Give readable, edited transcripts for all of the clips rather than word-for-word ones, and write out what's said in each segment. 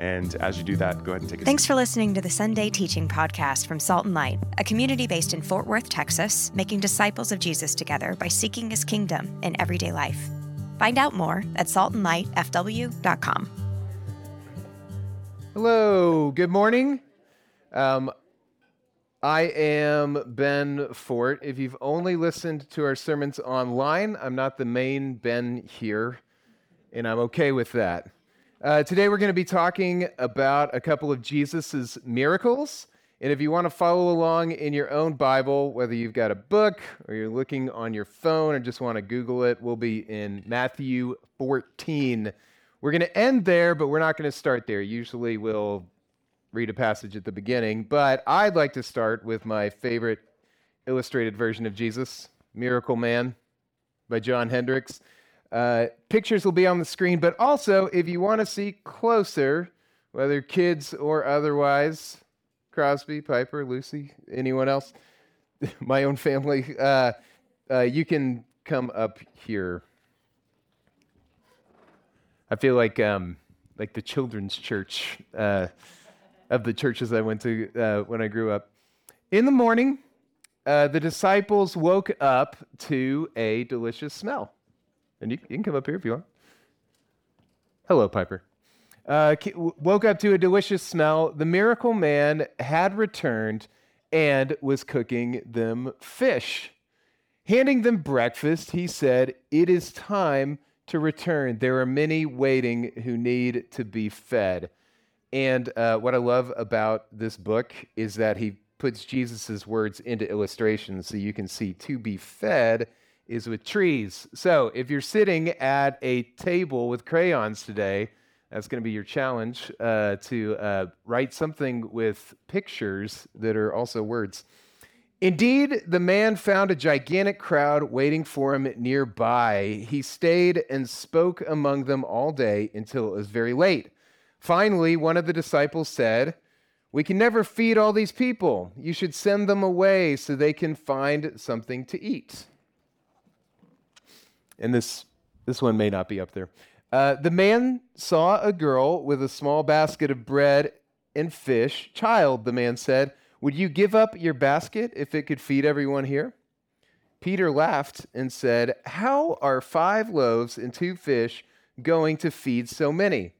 And as you do that, go ahead and take a seat. Thanks for listening to the Sunday Teaching Podcast from Salt and Light, a community based in Fort Worth, Texas, making disciples of Jesus together by seeking his kingdom in everyday life. Find out more at saltandlightfw.com. Hello, good morning. I am Ben Fort. If you've only listened to our sermons online, I'm not the main Ben here, and I'm okay with that. Today we're going to be talking about a couple of Jesus's miracles, and if you want to follow along in your own Bible, whether you've got a book or you're looking on your phone or just want to Google it, we'll be in Matthew 14. We're going to end there, but we're not going to start there. Usually we'll read a passage at the beginning, but I'd like to start with my favorite illustrated version of Jesus, Miracle Man by John Hendricks. Pictures will be on the screen, but also, if you want to see closer, whether kids or otherwise, Crosby, Piper, Lucy, anyone else, my own family, you can come up here. I feel like the children's church of the churches I went to when I grew up. In the morning, the disciples woke up to a delicious smell. And you can come up here if you want. Hello, Piper. Woke up to a delicious smell. The miracle man had returned and was cooking them fish. Handing them breakfast, he said, "It is time to return. There are many waiting who need to be fed." And what I love about this book is that he puts Jesus' words into illustrations so you can see to be fed is with trees. So if you're sitting at a table with crayons today, that's going to be your challenge to write something with pictures that are also words. Indeed, the man found a gigantic crowd waiting for him nearby. He stayed and spoke among them all day until it was very late. Finally, one of the disciples said, "We can never feed all these people. You should send them away so they can find something to eat." And this one may not be up there. The man saw a girl with a small basket of bread and fish. "Child," the man said, "would you give up your basket if it could feed everyone here?" Peter laughed and said, "How are 5 loaves and 2 fish going to feed so many?"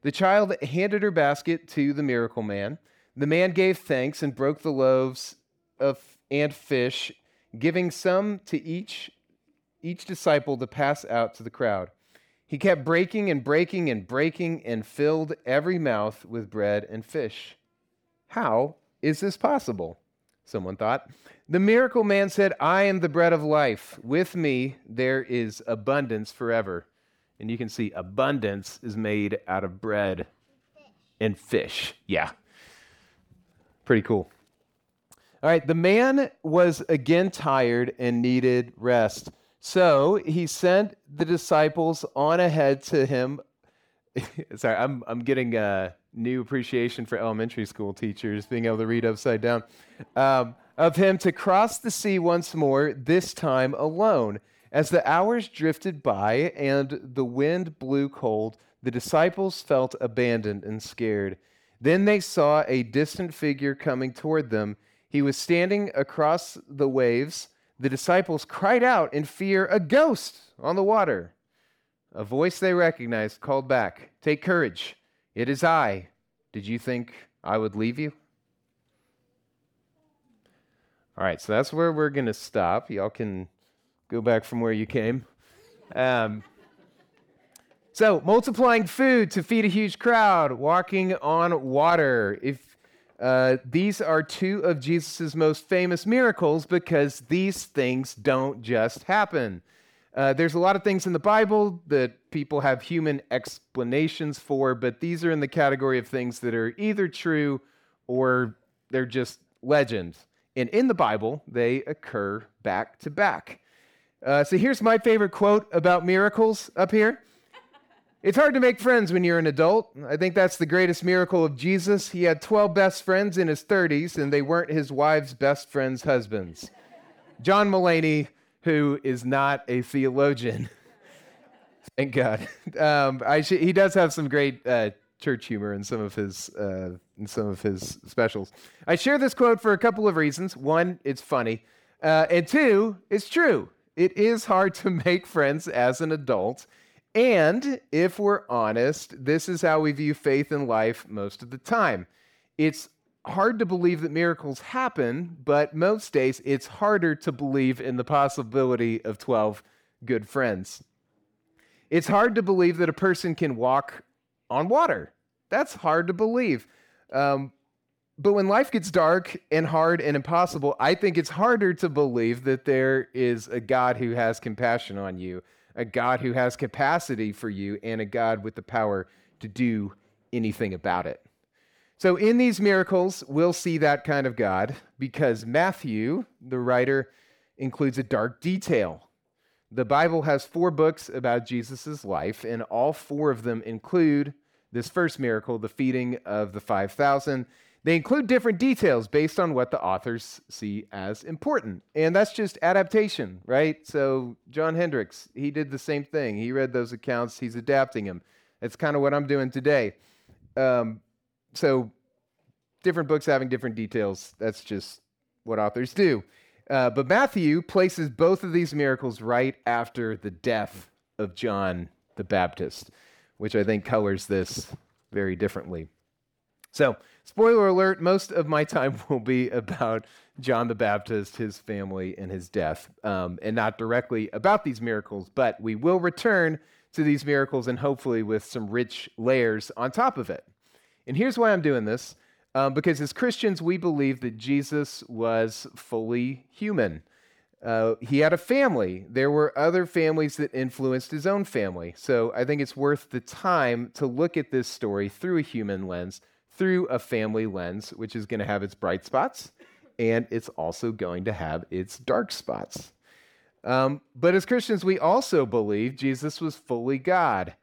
The child handed her basket to the miracle man. The man gave thanks and broke the loaves and fish, giving some to each disciple to pass out to the crowd. He kept breaking and breaking and breaking and filled every mouth with bread and fish. "How is this possible?" someone thought. The miracle man said, "I am the bread of life. With me there is abundance forever." And you can see abundance is made out of bread and fish. Yeah. Pretty cool. All right, the man was again tired and needed rest. So he sent the disciples on ahead to him. Sorry, I'm getting a new appreciation for elementary school teachers, being able to read upside down. Of him to cross the sea once more, this time alone. As the hours drifted by and the wind blew cold, the disciples felt abandoned and scared. Then they saw a distant figure coming toward them. He was standing across the waves. The disciples cried out in fear, "A ghost on the water!" A voice they recognized called back, "Take courage, it is I. Did you think I would leave you?" All right, so that's where we're going to stop. Y'all can go back from where you came. So, multiplying food to feed a huge crowd, walking on water. These are 2 of Jesus' most famous miracles because these things don't just happen. There's a lot of things in the Bible that people have human explanations for, but these are in the category of things that are either true or they're just legends. And in the Bible, they occur back to back. So here's my favorite quote about miracles up here. "It's hard to make friends when you're an adult. I think that's the greatest miracle of Jesus. He had 12 best friends in his 30s, and they weren't his wives' best friends' husbands." John Mulaney, who is not a theologian. Thank God. He does have some great church humor in some of his specials. I share this quote for a couple of reasons. One, it's funny, and two, it's true. It is hard to make friends as an adult, and if we're honest, this is how we view faith and life most of the time. It's hard to believe that miracles happen, but most days it's harder to believe in the possibility of 12 good friends. It's hard to believe that a person can walk on water. That's hard to believe. But when life gets dark and hard and impossible, I think it's harder to believe that there is a God who has compassion on you, a God who has capacity for you, and a God with the power to do anything about it. So in these miracles, we'll see that kind of God because Matthew, the writer, includes a dark detail. The Bible has 4 books about Jesus' life, and all 4 of them include this first miracle, the feeding of the 5,000. They include different details based on what the authors see as important. And that's just adaptation, right? So John Hendricks, he did the same thing. He read those accounts. He's adapting them. That's kind of what I'm doing today. So different books having different details. That's just what authors do. But Matthew places both of these miracles right after the death of John the Baptist, which I think colors this very differently. So, spoiler alert, most of my time will be about John the Baptist, his family, and his death, and not directly about these miracles, but we will return to these miracles and hopefully with some rich layers on top of it. And here's why I'm doing this, because as Christians, we believe that Jesus was fully human. He had a family. There were other families that influenced his own family. So I think it's worth the time to look at this story through a human lens, through a family lens, which is going to have its bright spots, and it's also going to have its dark spots. But as Christians, we also believe Jesus was fully God,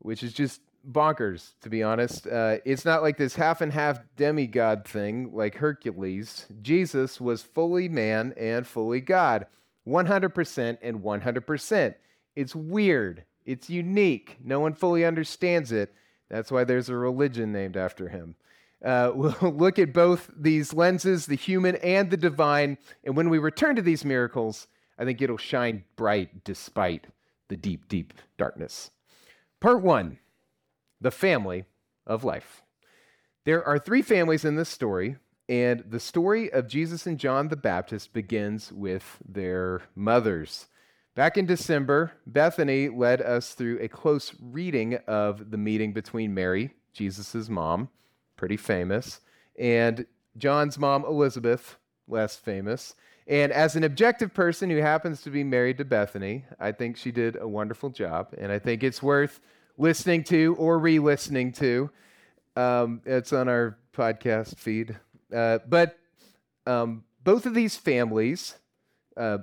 which is just bonkers, to be honest. It's not like this half and half demigod thing like Hercules. Jesus was fully man and fully God, 100% and 100%. It's weird. It's unique. No one fully understands it. That's why there's a religion named after him. We'll look at both these lenses, the human and the divine, and when we return to these miracles, I think it'll shine bright despite the deep, deep darkness. Part 1, the family of life. There are 3 families in this story, and the story of Jesus and John the Baptist begins with their mothers. Back in December, Bethany led us through a close reading of the meeting between Mary, Jesus' mom, pretty famous, and John's mom, Elizabeth, less famous. And as an objective person who happens to be married to Bethany, I think she did a wonderful job, and I think it's worth listening to or re-listening to. It's on our podcast feed. But both of these families,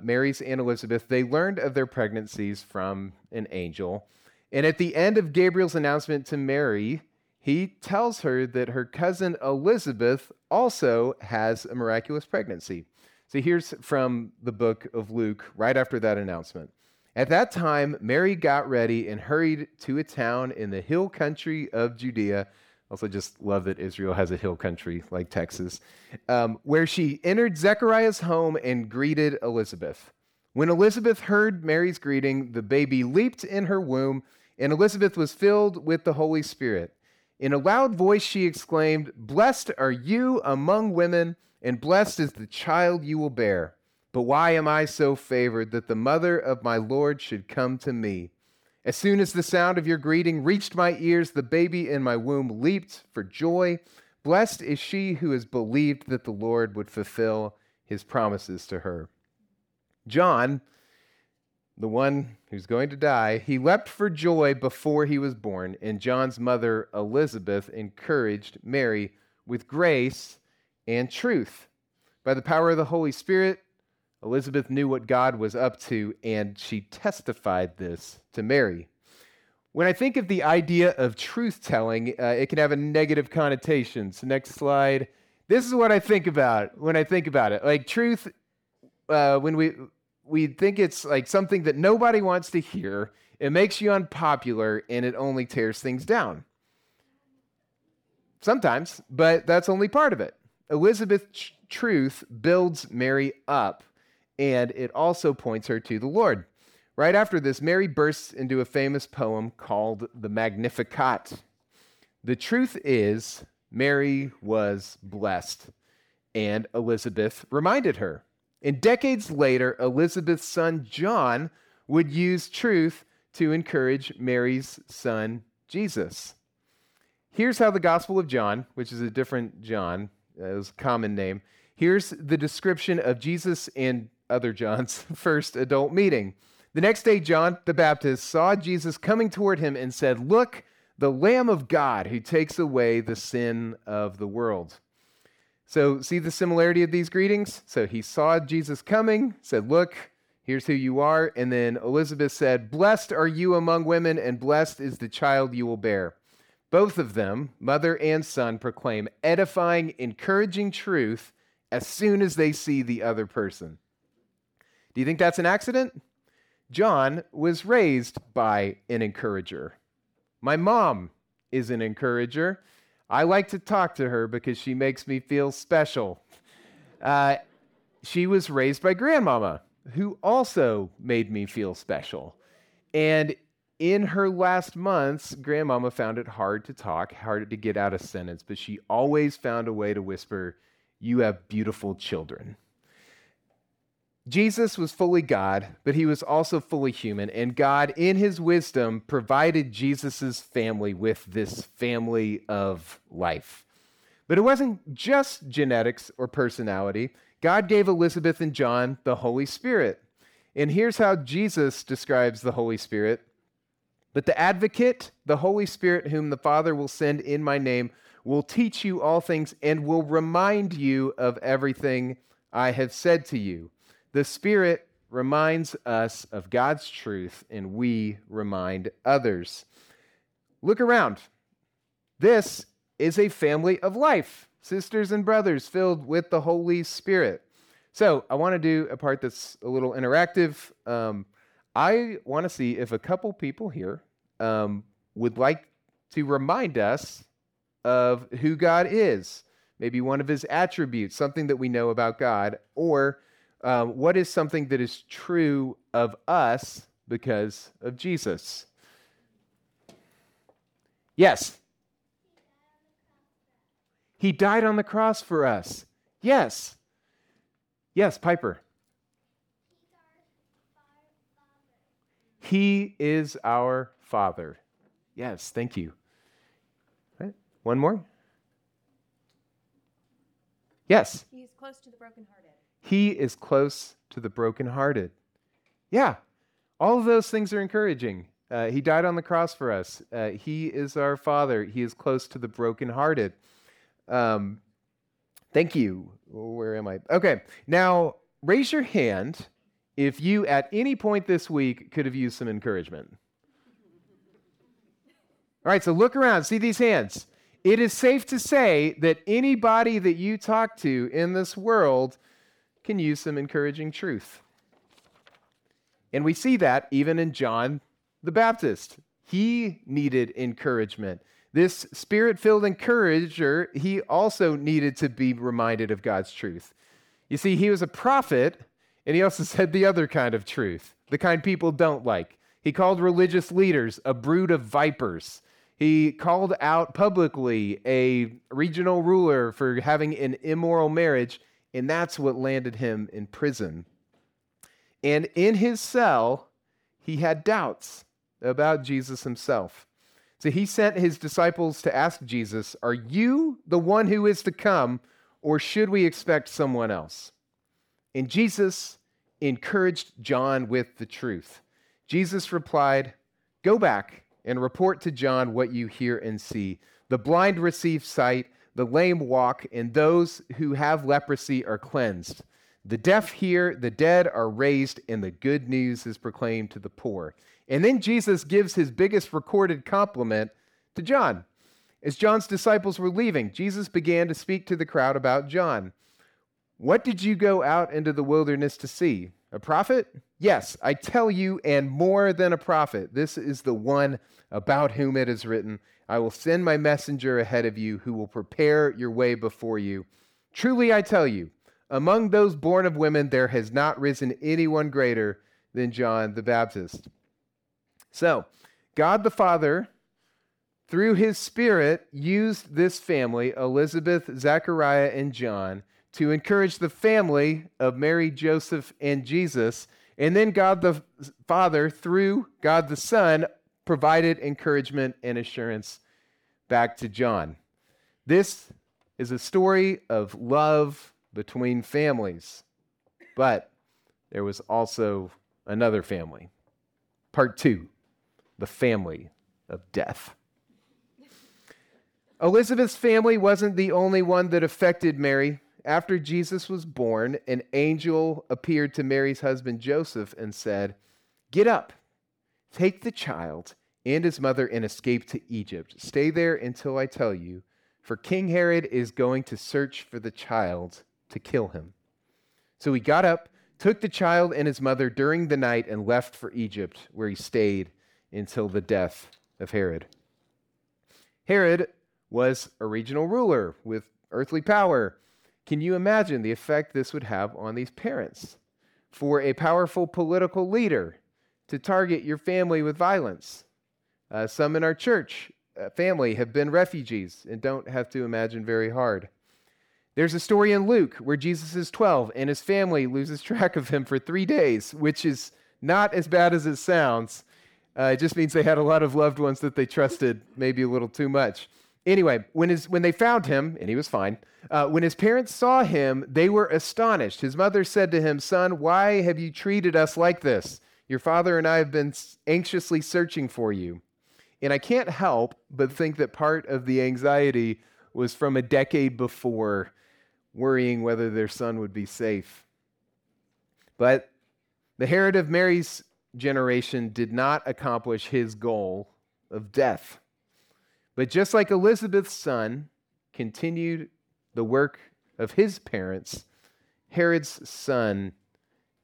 Mary's and Elizabeth, they learned of their pregnancies from an angel. And at the end of Gabriel's announcement to Mary, he tells her that her cousin Elizabeth also has a miraculous pregnancy. So here's from the book of Luke, right after that announcement. At that time, Mary got ready and hurried to a town in the hill country of Judea. Also just love that Israel has a hill country like Texas, where she entered Zechariah's home and greeted Elizabeth. When Elizabeth heard Mary's greeting, the baby leaped in her womb, and Elizabeth was filled with the Holy Spirit. In a loud voice, she exclaimed, "Blessed are you among women, and blessed is the child you will bear. But why am I so favored that the mother of my Lord should come to me? As soon as the sound of your greeting reached my ears, the baby in my womb leaped for joy. Blessed is she who has believed that the Lord would fulfill his promises to her." John, the one who's going to die, he leapt for joy before he was born, and John's mother, Elizabeth, encouraged Mary with grace and truth. By the power of the Holy Spirit, Elizabeth knew what God was up to, and she testified this to Mary. When I think of the idea of truth-telling, it can have a negative connotation. So next slide. This is what I think about when I think about it. Like truth, when we think it's like something that nobody wants to hear, it makes you unpopular, and it only tears things down. Sometimes, but that's only part of it. Elizabeth's truth builds Mary up, and it also points her to the Lord. Right after this, Mary bursts into a famous poem called the Magnificat. The truth is, Mary was blessed, and Elizabeth reminded her. And decades later, Elizabeth's son John would use truth to encourage Mary's son Jesus. Here's how the Gospel of John, which is a different John, it was a common name, here's the description of Jesus and other John's first adult meeting. The next day, John the Baptist saw Jesus coming toward him and said, "Look, the Lamb of God who takes away the sin of the world." So see the similarity of these greetings? So he saw Jesus coming, said, "Look, here's who you are." And then Elizabeth said, "Blessed are you among women, and blessed is the child you will bear." Both of them, mother and son, proclaim edifying, encouraging truth as soon as they see the other person. Do you think that's an accident? John was raised by an encourager. My mom is an encourager. I like to talk to her because she makes me feel special. She was raised by grandmama, who also made me feel special. And in her last months, grandmama found it hard to talk, hard to get out a sentence, but she always found a way to whisper, "You have beautiful children." Jesus was fully God, but he was also fully human, and God, in his wisdom, provided Jesus' family with this family of life. But it wasn't just genetics or personality. God gave Elizabeth and John the Holy Spirit. And here's how Jesus describes the Holy Spirit. "But the advocate, the Holy Spirit, whom the Father will send in my name, will teach you all things and will remind you of everything I have said to you." The Spirit reminds us of God's truth, and we remind others. Look around. This is a family of life, sisters and brothers filled with the Holy Spirit. So I want to do a part that's a little interactive. I want to see if a couple people here would like to remind us of who God is, maybe one of his attributes, something that we know about God, or what is something that is true of us because of Jesus? Yes. He died on the cross for us. Yes. Yes, Piper. He is our Father. Yes, thank you. All right, one more. Yes. He is close to the brokenhearted. He is close to the brokenhearted. Yeah, all of those things are encouraging. He died on the cross for us. He is our Father. He is close to the brokenhearted. Thank you. Where am I? Okay, now raise your hand if you at any point this week could have used some encouragement. All right, so look around. See these hands. It is safe to say that anybody that you talk to in this world can use some encouraging truth. And we see that even in John the Baptist. He needed encouragement. This Spirit-filled encourager, he also needed to be reminded of God's truth. You see, he was a prophet, and he also said the other kind of truth, the kind people don't like. He called religious leaders a brood of vipers. He called out publicly a regional ruler for having an immoral marriage, and that's what landed him in prison. And in his cell, he had doubts about Jesus himself. So he sent his disciples to ask Jesus, "Are you the one who is to come, or should we expect someone else?" And Jesus encouraged John with the truth. Jesus replied, "Go back and report to John what you hear and see. The blind receive sight, the lame walk, and those who have leprosy are cleansed. The deaf hear, the dead are raised, and the good news is proclaimed to the poor." And then Jesus gives his biggest recorded compliment to John. As John's disciples were leaving, Jesus began to speak to the crowd about John. "What did you go out into the wilderness to see? A prophet? Yes, I tell you, and more than a prophet. This is the one about whom it is written, I will send my messenger ahead of you who will prepare your way before you. Truly I tell you, among those born of women there has not risen anyone greater than John the Baptist. So, God the Father, through his Spirit, used this family, Elizabeth, Zechariah, and John, to encourage the family of Mary, Joseph, and Jesus. And then God the Father, through God the Son, provided encouragement and assurance back to John. This is a story of love between families. But there was also another family. Part 2, the family of death. Elizabeth's family wasn't the only one that affected Mary. After Jesus was born, an angel appeared to Mary's husband Joseph and said, get up, take the child and his mother and escape to Egypt. Stay there until I tell you, for King Herod is going to search for the child to kill him. So he got up, took the child and his mother during the night and left for Egypt, where he stayed until the death of Herod. Herod was a regional ruler with earthly power. Can you imagine the effect this would have on these parents? For a powerful political leader to target your family with violence. Some in our church family have been refugees and don't have to imagine very hard. There's a story in Luke where Jesus is 12 and his family loses track of him for 3 days, which is not as bad as it sounds. It just means they had a lot of loved ones that they trusted maybe a little too much. Anyway, when they found him, and he was fine, when his parents saw him, they were astonished. His mother said to him, son, why have you treated us like this? Your father and I have been anxiously searching for you. And I can't help but think that part of the anxiety was from a decade before, worrying whether their son would be safe. But the Herod of Mary's generation did not accomplish his goal of death. But just like Elizabeth's son continued the work of his parents, Herod's son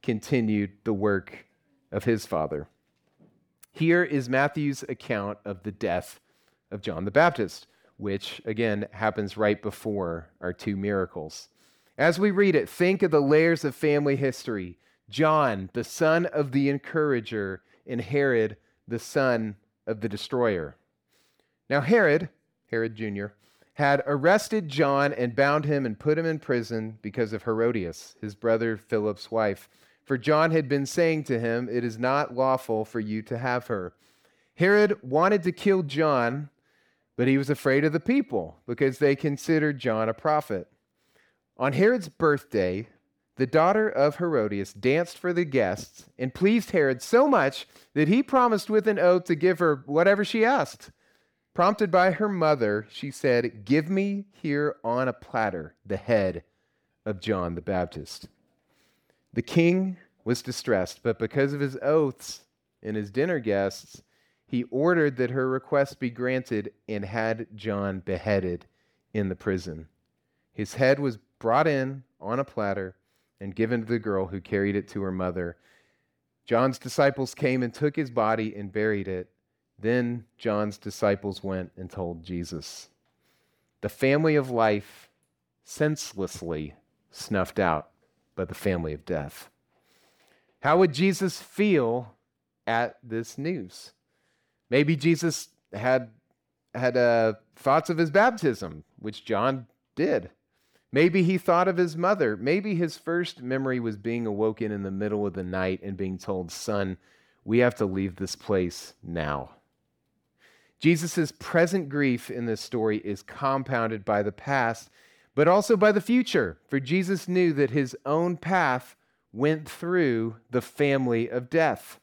continued the work of his father. Here is Matthew's account of the death of John the Baptist, which, again, happens right before our two miracles. As we read it, think of the layers of family history. John, the son of the encourager, and Herod, the son of the destroyer. Now Herod Jr., had arrested John and bound him and put him in prison because of Herodias, his brother Philip's wife. For John had been saying to him, it is not lawful for you to have her. Herod wanted to kill John, but he was afraid of the people because they considered John a prophet. On Herod's birthday, the daughter of Herodias danced for the guests and pleased Herod so much that he promised with an oath to give her whatever she asked. Prompted by her mother, she said, give me here on a platter the head of John the Baptist. The king was distressed, but because of his oaths and his dinner guests, he ordered that her request be granted and had John beheaded in the prison. His head was brought in on a platter and given to the girl who carried it to her mother. John's disciples came and took his body and buried it. Then John's disciples went and told Jesus. The family of life senselessly snuffed out by the family of death. How would Jesus feel at this news? Maybe Jesus had thoughts of his baptism, which John did. Maybe he thought of his mother. Maybe his first memory was being awoken in the middle of the night and being told, son, we have to leave this place now. Jesus' present grief in this story is compounded by the past, but also by the future, for Jesus knew that his own path went through the family of death.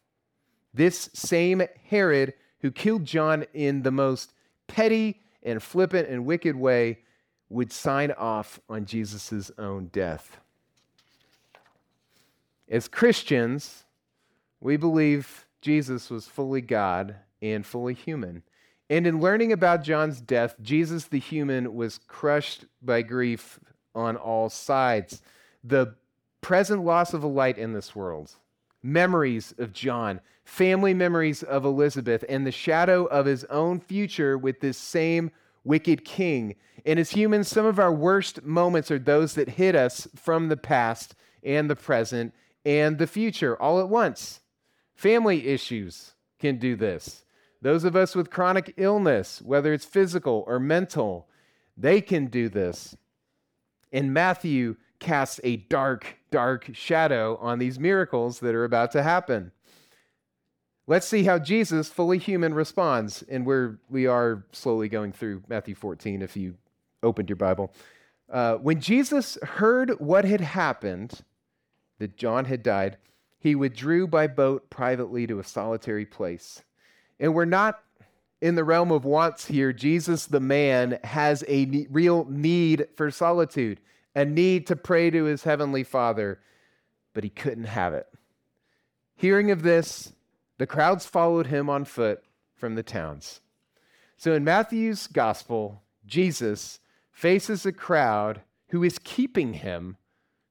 This same Herod who killed John in the most petty and flippant and wicked way would sign off on Jesus' own death. As Christians, we believe Jesus was fully God and fully human. And in learning about John's death, Jesus the human was crushed by grief on all sides. The present loss of a light in this world, memories of John, family memories of Elizabeth, and the shadow of his own future with this same wicked king. And as humans, some of our worst moments are those that hit us from the past and the present and the future all at once. Family issues can do this. Those of us with chronic illness, whether it's physical or mental, they can do this. And Matthew casts a dark, dark shadow on these miracles that are about to happen. Let's see how Jesus, fully human, responds. And we are slowly going through Matthew 14, if you opened your Bible. When Jesus heard what had happened, that John had died, he withdrew by boat privately to a solitary place. And we're not in the realm of wants here. Jesus, the man, has a real need for solitude, a need to pray to his heavenly Father, but he couldn't have it. Hearing of this, the crowds followed him on foot from the towns. So in Matthew's gospel, Jesus faces a crowd who is keeping him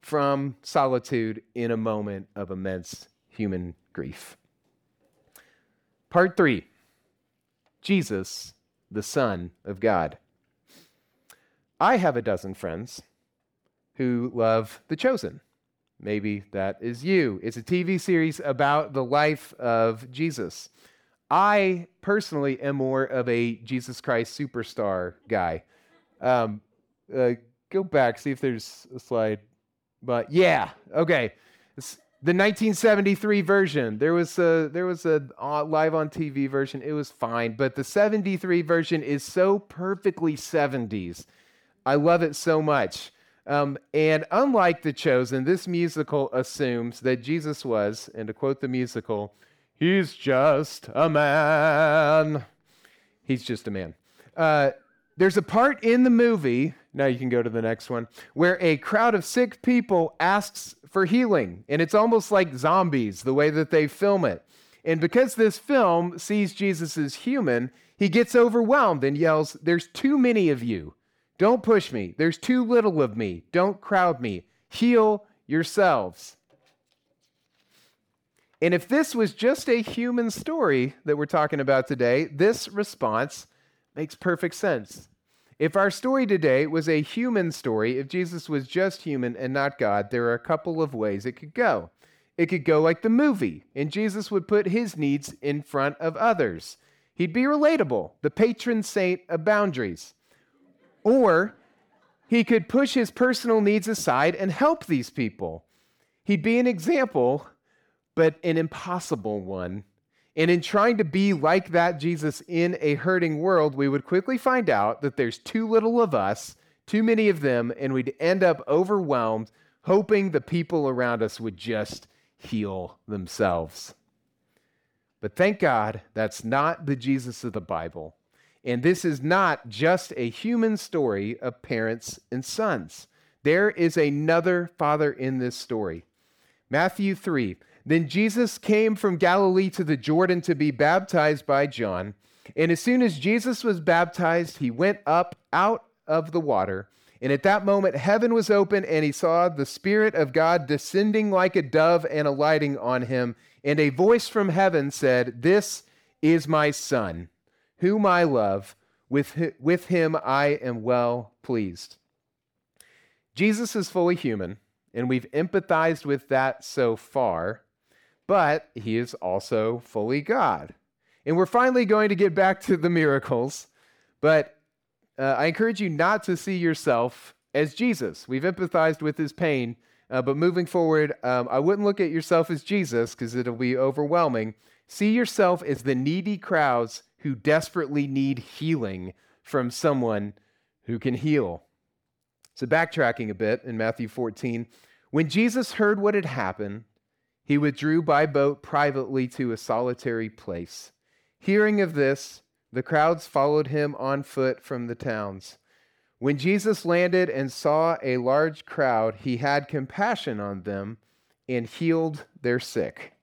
from solitude in a moment of immense human grief. Part 3, Jesus, the Son of God. I have a dozen friends who love The Chosen. Maybe that is you. It's a TV series about the life of Jesus. I personally am more of a Jesus Christ Superstar guy. Go back, see if there's a slide. But yeah, okay. It's the 1973 version. There was a live on TV version. It was fine, but the 73 version is so perfectly 70s. I love it so much. And unlike The Chosen, this musical assumes that Jesus was, and to quote the musical, he's just a man. He's just a man. There's a part in the movie, now you can go to the next one, where a crowd of sick people asks for healing. And it's almost like zombies, the way that they film it. And because this film sees Jesus as human, he gets overwhelmed and yells, "There's too many of you. Don't push me. There's too little of me. Don't crowd me. Heal yourselves." And if this was just a human story that we're talking about today, this response makes perfect sense. If our story today was a human story, if Jesus was just human and not God, there are a couple of ways it could go. It could go like the movie, and Jesus would put his needs in front of others. He'd be relatable, the patron saint of boundaries. Or he could push his personal needs aside and help these people. He'd be an example, but an impossible one. And in trying to be like that Jesus in a hurting world, we would quickly find out that there's too little of us, too many of them, and we'd end up overwhelmed, hoping the people around us would just heal themselves. But thank God, that's not the Jesus of the Bible. And this is not just a human story of parents and sons. There is another father in this story. Matthew 3, "Then Jesus came from Galilee to the Jordan to be baptized by John. And as soon as Jesus was baptized, he went up out of the water. And at that moment, heaven was open, and he saw the Spirit of God descending like a dove and alighting on him. And a voice from heaven said, 'This is my Son, whom I love, with him I am well pleased.'" Jesus is fully human, and we've empathized with that so far, but he is also fully God. And we're finally going to get back to the miracles, but I encourage you not to see yourself as Jesus. We've empathized with his pain, but moving forward, I wouldn't look at yourself as Jesus because it'll be overwhelming. See yourself as the needy crowds who desperately need healing from someone who can heal. So backtracking a bit in Matthew 14, when Jesus heard what had happened, he withdrew by boat privately to a solitary place. Hearing of this, the crowds followed him on foot from the towns. When Jesus landed and saw a large crowd, he had compassion on them and healed their sick.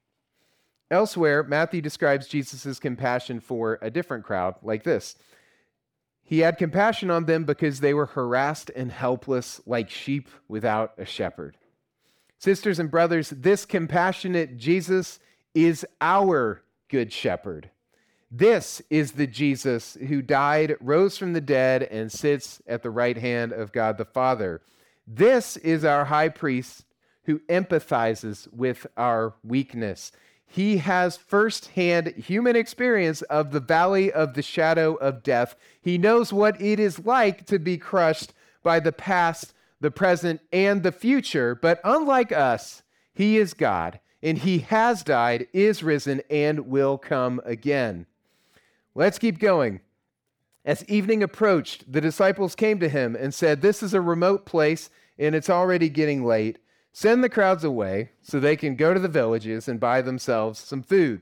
Elsewhere, Matthew describes Jesus' compassion for a different crowd like this. He had compassion on them because they were harassed and helpless like sheep without a shepherd. Sisters and brothers, this compassionate Jesus is our good shepherd. This is the Jesus who died, rose from the dead, and sits at the right hand of God the Father. This is our high priest who empathizes with our weakness. He has firsthand human experience of the valley of the shadow of death. He knows what it is like to be crushed by the past, the present, and the future. But unlike us, he is God, and he has died, is risen, and will come again. Let's keep going. As evening approached, the disciples came to him and said, "This is a remote place, and it's already getting late. Send the crowds away so they can go to the villages and buy themselves some food."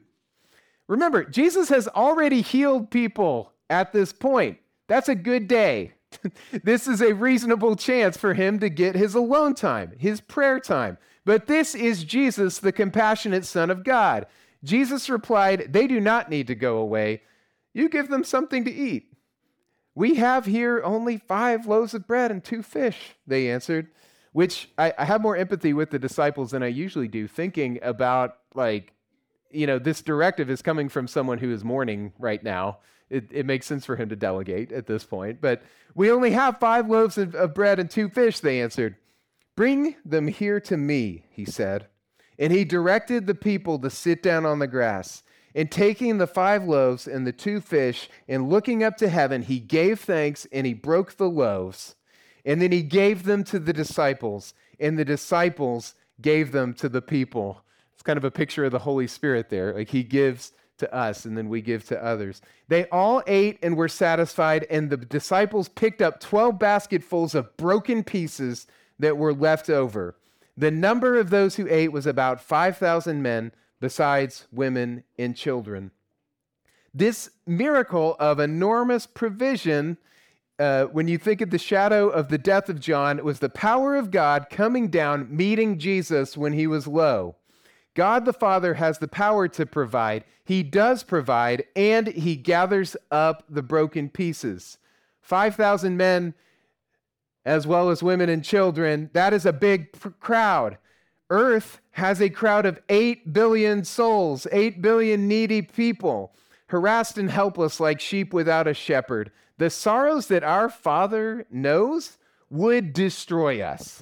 Remember, Jesus has already healed people at this point. That's a good day. This is a reasonable chance for him to get his alone time, his prayer time. But this is Jesus, the compassionate Son of God. Jesus replied, "They do not need to go away. You give them something to eat." "We have here only 5 loaves of bread and 2 fish," they answered, which I have more empathy with the disciples than I usually do, thinking about, this directive is coming from someone who is mourning right now. It makes sense for him to delegate at this point. But "we only have 5 loaves of bread and 2 fish," they answered. "Bring them here to me," he said. And he directed the people to sit down on the grass. And taking the 5 loaves and the 2 fish and looking up to heaven, he gave thanks and he broke the loaves. And then he gave them to the disciples, and the disciples gave them to the people. It's kind of a picture of the Holy Spirit there. Like, he gives to us, and then we give to others. They all ate and were satisfied, and the disciples picked up 12 basketfuls of broken pieces that were left over. The number of those who ate was about 5,000 men, besides women and children. This miracle of enormous provision, when you think of the shadow of the death of John, it was the power of God coming down, meeting Jesus when he was low. God the Father has the power to provide. He does provide, and he gathers up the broken pieces. 5,000 men, as well as women and children, that is a big crowd. Earth has a crowd of 8 billion souls, 8 billion needy people, harassed and helpless like sheep without a shepherd. The sorrows that our Father knows would destroy us.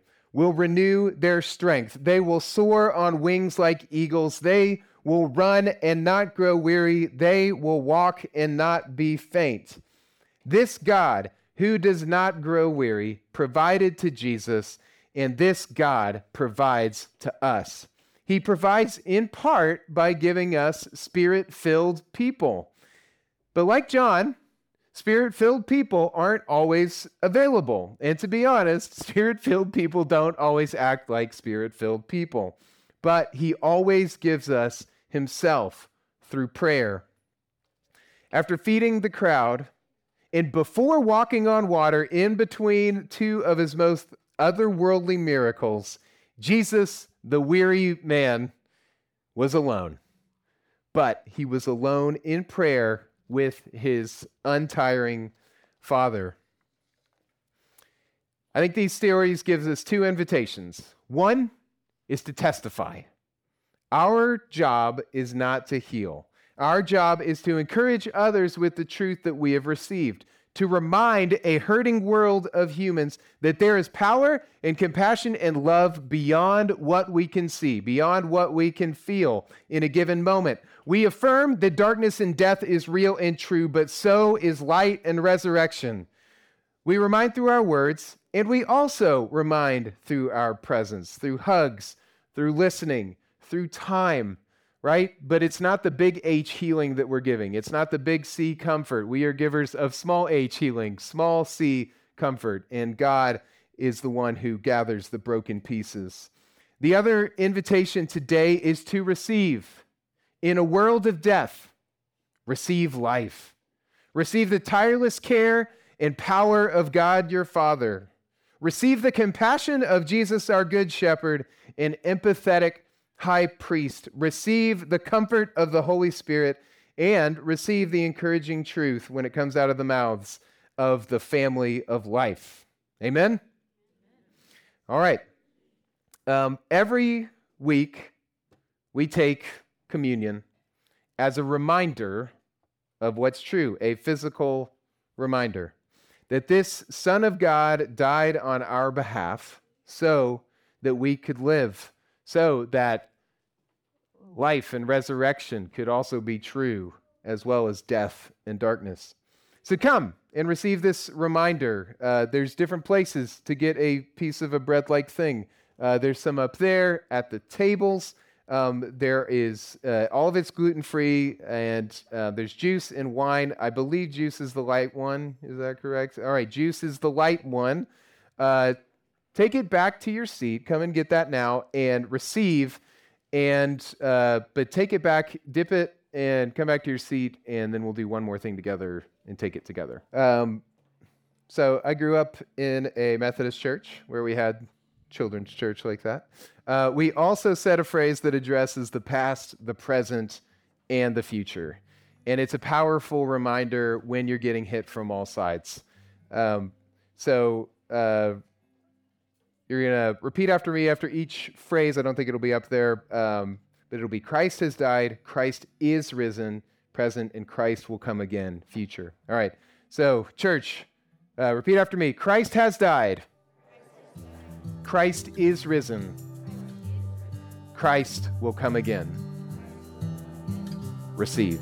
will renew their strength. They will soar on wings like eagles. They will run and not grow weary. They will walk and not be faint." This God who does not grow weary provided to Jesus, and this God provides to us. He provides in part by giving us Spirit-filled people. But like John, Spirit-filled people aren't always available. And to be honest, Spirit-filled people don't always act like Spirit-filled people. But he always gives us himself through prayer. After feeding the crowd, and before walking on water, in between 2 of his most otherworldly miracles, Jesus, the weary man, was alone. But he was alone in prayer with his untiring Father. I think these stories gives us 2 invitations. One is to testify. Our job is not to heal. Our job is to encourage others with the truth that we have received, to remind a hurting world of humans that there is power and compassion and love beyond what we can see, beyond what we can feel in a given moment. We affirm that darkness and death is real and true, but so is light and resurrection. We remind through our words, and we also remind through our presence, through hugs, through listening, through time, right? But it's not the big H healing that we're giving. It's not the big C comfort. We are givers of small H healing, small C comfort, and God is the one who gathers the broken pieces. The other invitation today is to receive. In a world of death, receive life. Receive the tireless care and power of God your Father. Receive the compassion of Jesus, our Good Shepherd, an empathetic high priest. Receive the comfort of the Holy Spirit and receive the encouraging truth when it comes out of the mouths of the family of life. Amen? All right. Every week, we take communion as a reminder of what's true, a physical reminder that this Son of God died on our behalf so that we could live, so that life and resurrection could also be true, as well as death and darkness. So come and receive this reminder. There's different places to get a piece of a bread-like thing. There's some up there at the tables. There is all of it's gluten-free, and there's juice and wine. I believe juice is the light one. Is that correct? All right, juice is the light one. Take it back to your seat. Come and get that now and receive. But take it back, dip it, and come back to your seat, and then we'll do one more thing together and take it together. So I grew up in a Methodist church where we had children's church like that. We also said a phrase that addresses the past, the present, and the future. And it's a powerful reminder when you're getting hit from all sides. You're going to repeat after me after each phrase. I don't think it'll be up there, but it'll be Christ has died, Christ is risen, present, and Christ will come again, future. All right, so church, repeat after me. Christ has died. Christ is risen. Christ will come again. Receive.